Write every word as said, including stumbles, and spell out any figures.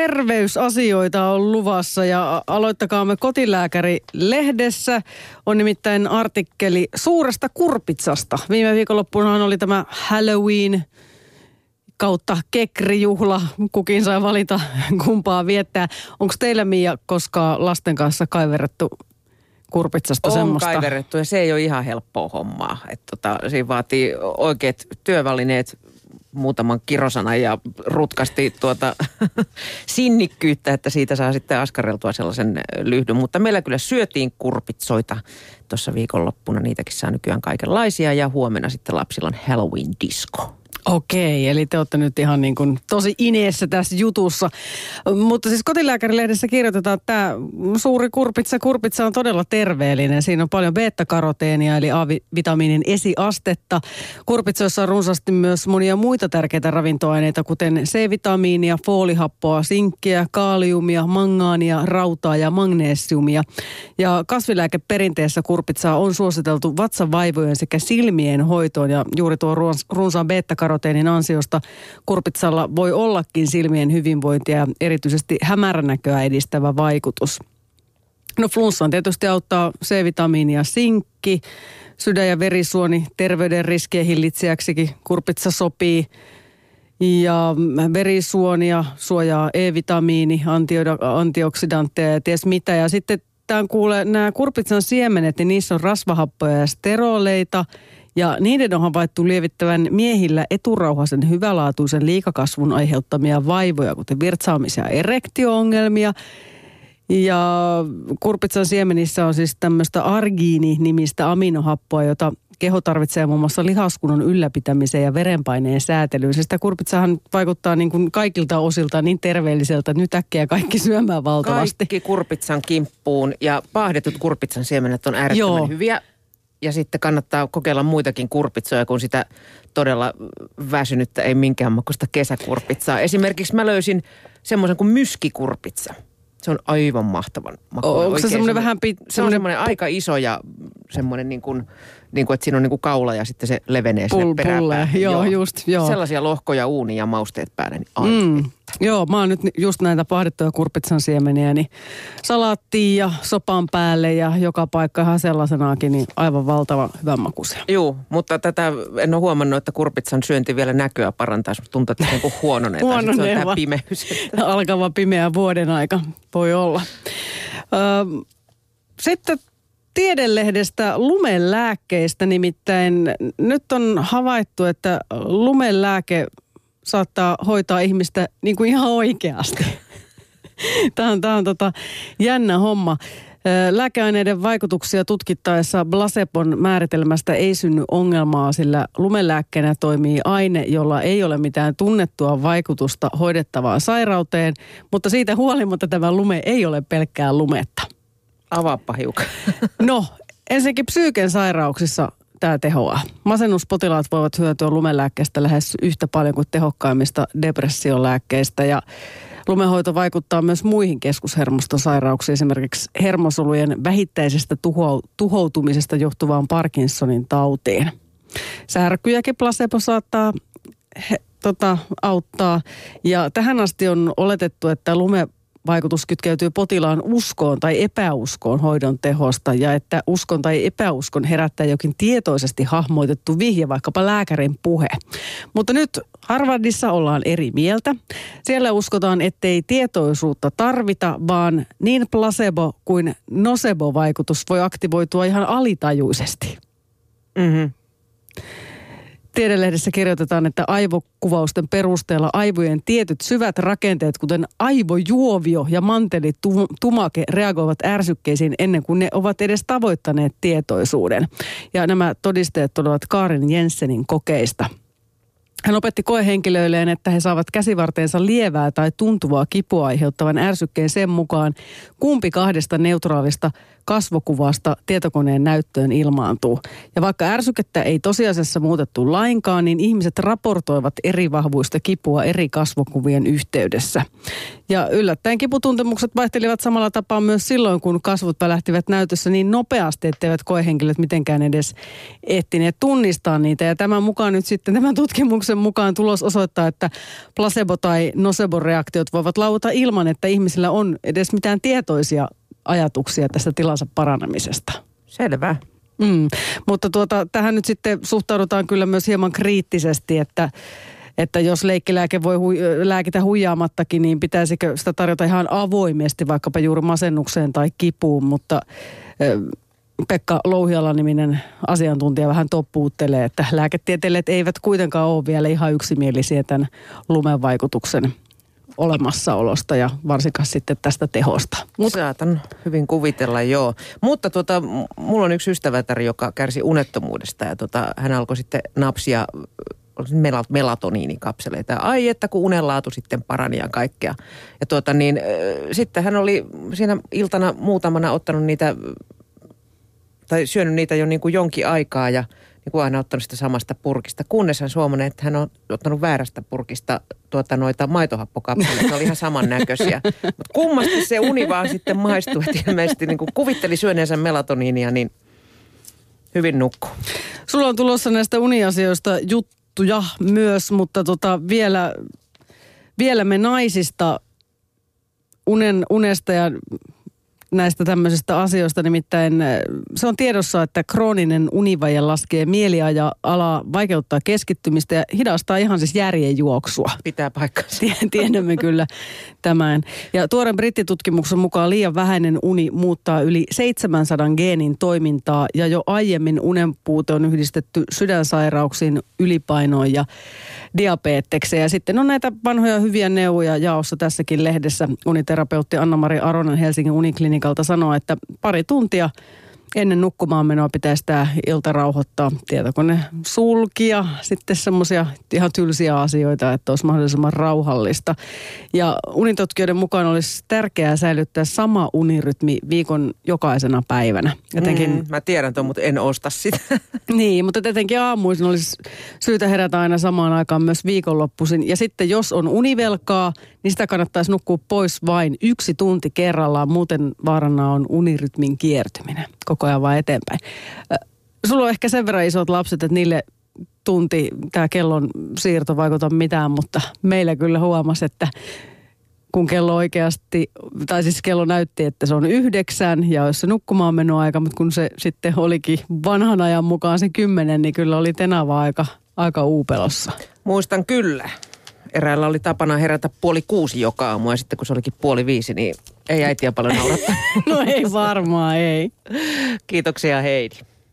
terveysasioita on luvassa ja aloittakaamme Kotilääkäri-lehdessä. On nimittäin artikkeli suuresta kurpitsasta. Viime viikonloppunahan oli tämä Halloween kautta kekrijuhla. Kukin sai valita kumpaa viettää. Onko teillä, Mia, koskaan lasten kanssa kaiverrettu kurpitsasta on semmoista? On kaiverrettu ja se ei ole ihan helppoa hommaa. Et tota, siinä vaatii oikeat työvälineet, muutaman kirosana ja rutkasti tuota sinnikkyyttä, että siitä saa sitten askareltua sellaisen lyhdyn. Mutta meillä kyllä syötiin kurpitsoita tuossa viikonloppuna. Niitäkin saa nykyään kaikenlaisia ja huomenna sitten lapsilla on Halloween-disko. Okei, eli te olette nyt ihan niin kuin tosi ineessä tässä jutussa. Mutta siis Kotilääkäri-lehdessä kirjoitetaan, että tämä suuri kurpitsa, kurpitsa on todella terveellinen. Siinä on paljon beta-karoteenia, eli A-vitamiinin esiastetta. Kurpitsoissa on runsaasti myös monia muita tärkeitä ravintoaineita, kuten C-vitamiinia, foolihappoa, sinkkiä, kaliumia, mangaania, rautaa ja magnesiumia. Ja kasvilääkeperinteessä kurpitsaa on suositeltu vatsavaivojen sekä silmien hoitoon, ja juuri tuo runsaan beta-karoteenia ansiosta kurpitsalla voi ollakin silmien hyvinvointia ja erityisesti hämäränäköä edistävä vaikutus. No flunssaan tietysti auttaa C-vitamiini ja sinkki, sydän- ja verisuoni terveyden riskien hillitsijäksikin kurpitsa sopii. Ja verisuonia suojaa E-vitamiini, antioksidantteja ja ties mitä. Ja sitten tämän kuulee nämä kurpitsan siemenet, niin niissä on rasvahappoja ja steroleita. Ja niiden on havaittu lievittävän miehillä eturauhasen hyvälaatuisen liikakasvun aiheuttamia vaivoja, kuten virtsaamisia ja erektio-ongelmia. Ja kurpitsan siemenissä on siis tämmöistä argiini-nimistä aminohappoa, jota keho tarvitsee muun muassa lihaskunnon ylläpitämiseen ja verenpaineen säätelyyn. Se sitä kurpitsahan vaikuttaa niin kuin kaikilta osilta niin terveelliseltä. Nyt äkkiä kaikki syömään valtavasti. Kaikki kurpitsan kimppuun ja paahdetut kurpitsan siemenet on äärettömän Joo. hyviä. Ja sitten kannattaa kokeilla muitakin kurpitsoja kuin sitä todella väsynyttä, ei minkäänmakoista kesäkurpitsaa. Esimerkiksi mä löysin semmoisen kuin myskikurpitsa. Se on aivan mahtavan makuinen. Onko se semmoinen vähän pit... Se on semmoinen aika iso ja semmoinen niin kuin, niin kuin, että siinä on niin kuin kaula ja sitten se levenee Pul, sinne peräpäälle. Joo, joo, just, joo. Sellaisia lohkoja uunia ja mausteet päälle, niin aina. Mm. Joo, mä oon nyt just näitä pahdettuja kurpitsan siemeniä, niin salaattiin ja sopan päälle ja joka paikka ihan sellaisenaakin, niin aivan valtavan hyvän makuisia. Joo, mutta tätä en ole huomannut, että kurpitsan syönti vielä näköä parantaa, mutta tuntuu, että se on kuin huononee. Huononeva. Tai se on tämä pimeys. Alkava pimeä vuoden aika voi olla. Ö, sitten Tiedelehdestä lumelääkkeistä, nimittäin nyt on havaittu, että lumelääke saattaa hoitaa ihmistä niin kuin ihan oikeasti. Tämä on, tämä on tota jännä homma. Lääkeaineiden vaikutuksia tutkittaessa placebon määritelmästä ei synny ongelmaa, sillä lumelääkkeenä toimii aine, jolla ei ole mitään tunnettua vaikutusta hoidettavaan sairauteen, mutta siitä huolimatta tämä lume ei ole pelkkää lumetta. Avaappa hiukan. No, ensinnäkin psyyken sairauksissa tämä tehoaa. Masennuspotilaat voivat hyötyä lumelääkkeestä lähes yhtä paljon kuin tehokkaimmista depressiolääkkeistä. Ja lumehoito vaikuttaa myös muihin keskushermoston sairauksiin, esimerkiksi hermosolujen vähittäisestä tuho- tuhoutumisesta johtuvaan Parkinsonin tautiin. Särkyjäkin placebo saattaa he, tota, auttaa. Ja tähän asti on oletettu, että lume vaikutus kytkeytyy potilaan uskoon tai epäuskoon hoidon tehosta ja että uskon tai epäuskon herättää jokin tietoisesti hahmoitettu vihje, vaikkapa lääkärin puhe. Mutta nyt Harvardissa ollaan eri mieltä. Siellä uskotaan, ettei tietoisuutta tarvita, vaan niin placebo kuin nocebo-vaikutus voi aktivoitua ihan alitajuisesti. Mhm. Tiedelehdessä kirjoitetaan, että aivokuvausten perusteella aivojen tietyt syvät rakenteet, kuten aivojuovio ja mantelitumake, reagoivat ärsykkeisiin ennen kuin ne ovat edes tavoittaneet tietoisuuden. Ja nämä todisteet tulevat Karin Jensenin kokeista. Hän opetti koehenkilöilleen, että he saavat käsivarteensa lievää tai tuntuvaa kipua aiheuttavan ärsykkeen sen mukaan, kumpi kahdesta neutraalista kasvokuvasta tietokoneen näyttöön ilmaantuu. Ja vaikka ärsykettä ei tosiasiassa muutettu lainkaan, niin ihmiset raportoivat eri vahvuista kipua eri kasvokuvien yhteydessä. Ja yllättäen kiputuntemukset vaihtelivat samalla tapaa myös silloin, kun kasvot välähtivät näytössä niin nopeasti, etteivät koehenkilöt mitenkään edes ehtineet tunnistaa niitä. Ja tämän mukaan nyt sitten, tämän tutkimuksen mukaan tulos osoittaa, että placebo- tai nocebo-reaktiot voivat lauta ilman, että ihmisillä on edes mitään tietoisia ajatuksia tästä tilansa paranemisesta. Selvä. Mm. Mutta tuota, tähän nyt sitten suhtaudutaan kyllä myös hieman kriittisesti, että Että jos leikkilääke voi hui, lääkitä huijaamattakin, niin pitäisikö sitä tarjota ihan avoimesti vaikkapa juuri masennukseen tai kipuun. Mutta Pekka Louhiala-niminen asiantuntija vähän toppuuttelee, että lääketieteellijät eivät kuitenkaan ole vielä ihan yksimielisiä tämän lumen vaikutuksen olemassaolosta ja varsinkaan sitten tästä tehosta. Mut... Saatan hyvin kuvitella, joo. Mutta tuota, mulla on yksi ystävätär, joka kärsi unettomuudesta ja tuota, hän alkoi sitten napsia melatoniinikapseleita. Ai, että kun unenlaatu sitten parani ja kaikkea. Ja tuota niin, äh, sitten hän oli siinä iltana muutamana ottanut niitä, tai syönyt niitä jo niin kuin jonkin aikaa ja niin kuin aina ottanut sitä samasta purkista. Kunnes hän suomainen, että hän on ottanut väärästä purkista tuota noita maitohappokapsuleita. Ne oli ihan samannäköisiä. Mutta kummasti se uni vaan sitten maistui, että ilmeisesti niin kuin kuvitteli syöneensä melatoniinia, niin hyvin nukkuu. Sulla on tulossa näistä uniasioista juttu. Ja myös, mutta tota, vielä, vielä me naisista unen, unesta ja näistä tämmöisistä asioista, nimittäin se on tiedossa, että krooninen univaje laskee mieliä ja ala vaikeuttaa keskittymistä ja hidastaa ihan siis järjenjuoksua. Pitää paikkansa. Tiedämme kyllä tämän. Ja tuoreen brittitutkimuksen mukaan liian vähäinen uni muuttaa yli seitsemänsadan geenin toimintaa ja jo aiemmin unen puute on yhdistetty sydänsairauksiin, ylipainoon ja diabetekseen. Ja sitten on näitä vanhoja hyviä neuvoja jaossa tässäkin lehdessä. Uniterapeutti Anna-Mari Aronen Helsingin Uniklinikka sanoo, että pari tuntia ennen nukkumaan menoa pitäisi tämä ilta rauhoittaa tietokone sulkia. Sitten semmoisia ihan tylsiä asioita, että olisi mahdollisimman rauhallista. Ja unitutkijoiden mukaan olisi tärkeää säilyttää sama unirytmi viikon jokaisena päivänä. Jotenkin... Mm, mä tiedän tuon, mutta en osta sitä. Niin, mutta tietenkin aamuisin olisi syytä herätä aina samaan aikaan myös viikonloppuisin. Ja sitten jos on univelkaa, niin sitä kannattaisi nukkua pois vain yksi tunti kerrallaan. Muuten vaarana on unirytmin kiertyminen koko ajan vaan eteenpäin. Sulla on ehkä sen verran isot lapset, että niille tunti tämä kellon siirto vaikuta mitään, mutta meillä kyllä huomasi, että kun kello oikeasti, tai siis kello näytti, että se on yhdeksän ja jos se nukkumaan menoa aika, mutta kun se sitten olikin vanhan ajan mukaan se kymmenen, niin kyllä oli tenava aika, aika uupelossa. Muistan kyllä. Eräällä oli tapana herätä puoli kuusi joka aamu ja sitten kun se olikin puoli viisi, niin ei äitiä paljon naurattaa. No ei varmaan, ei. Kiitoksia Heidi.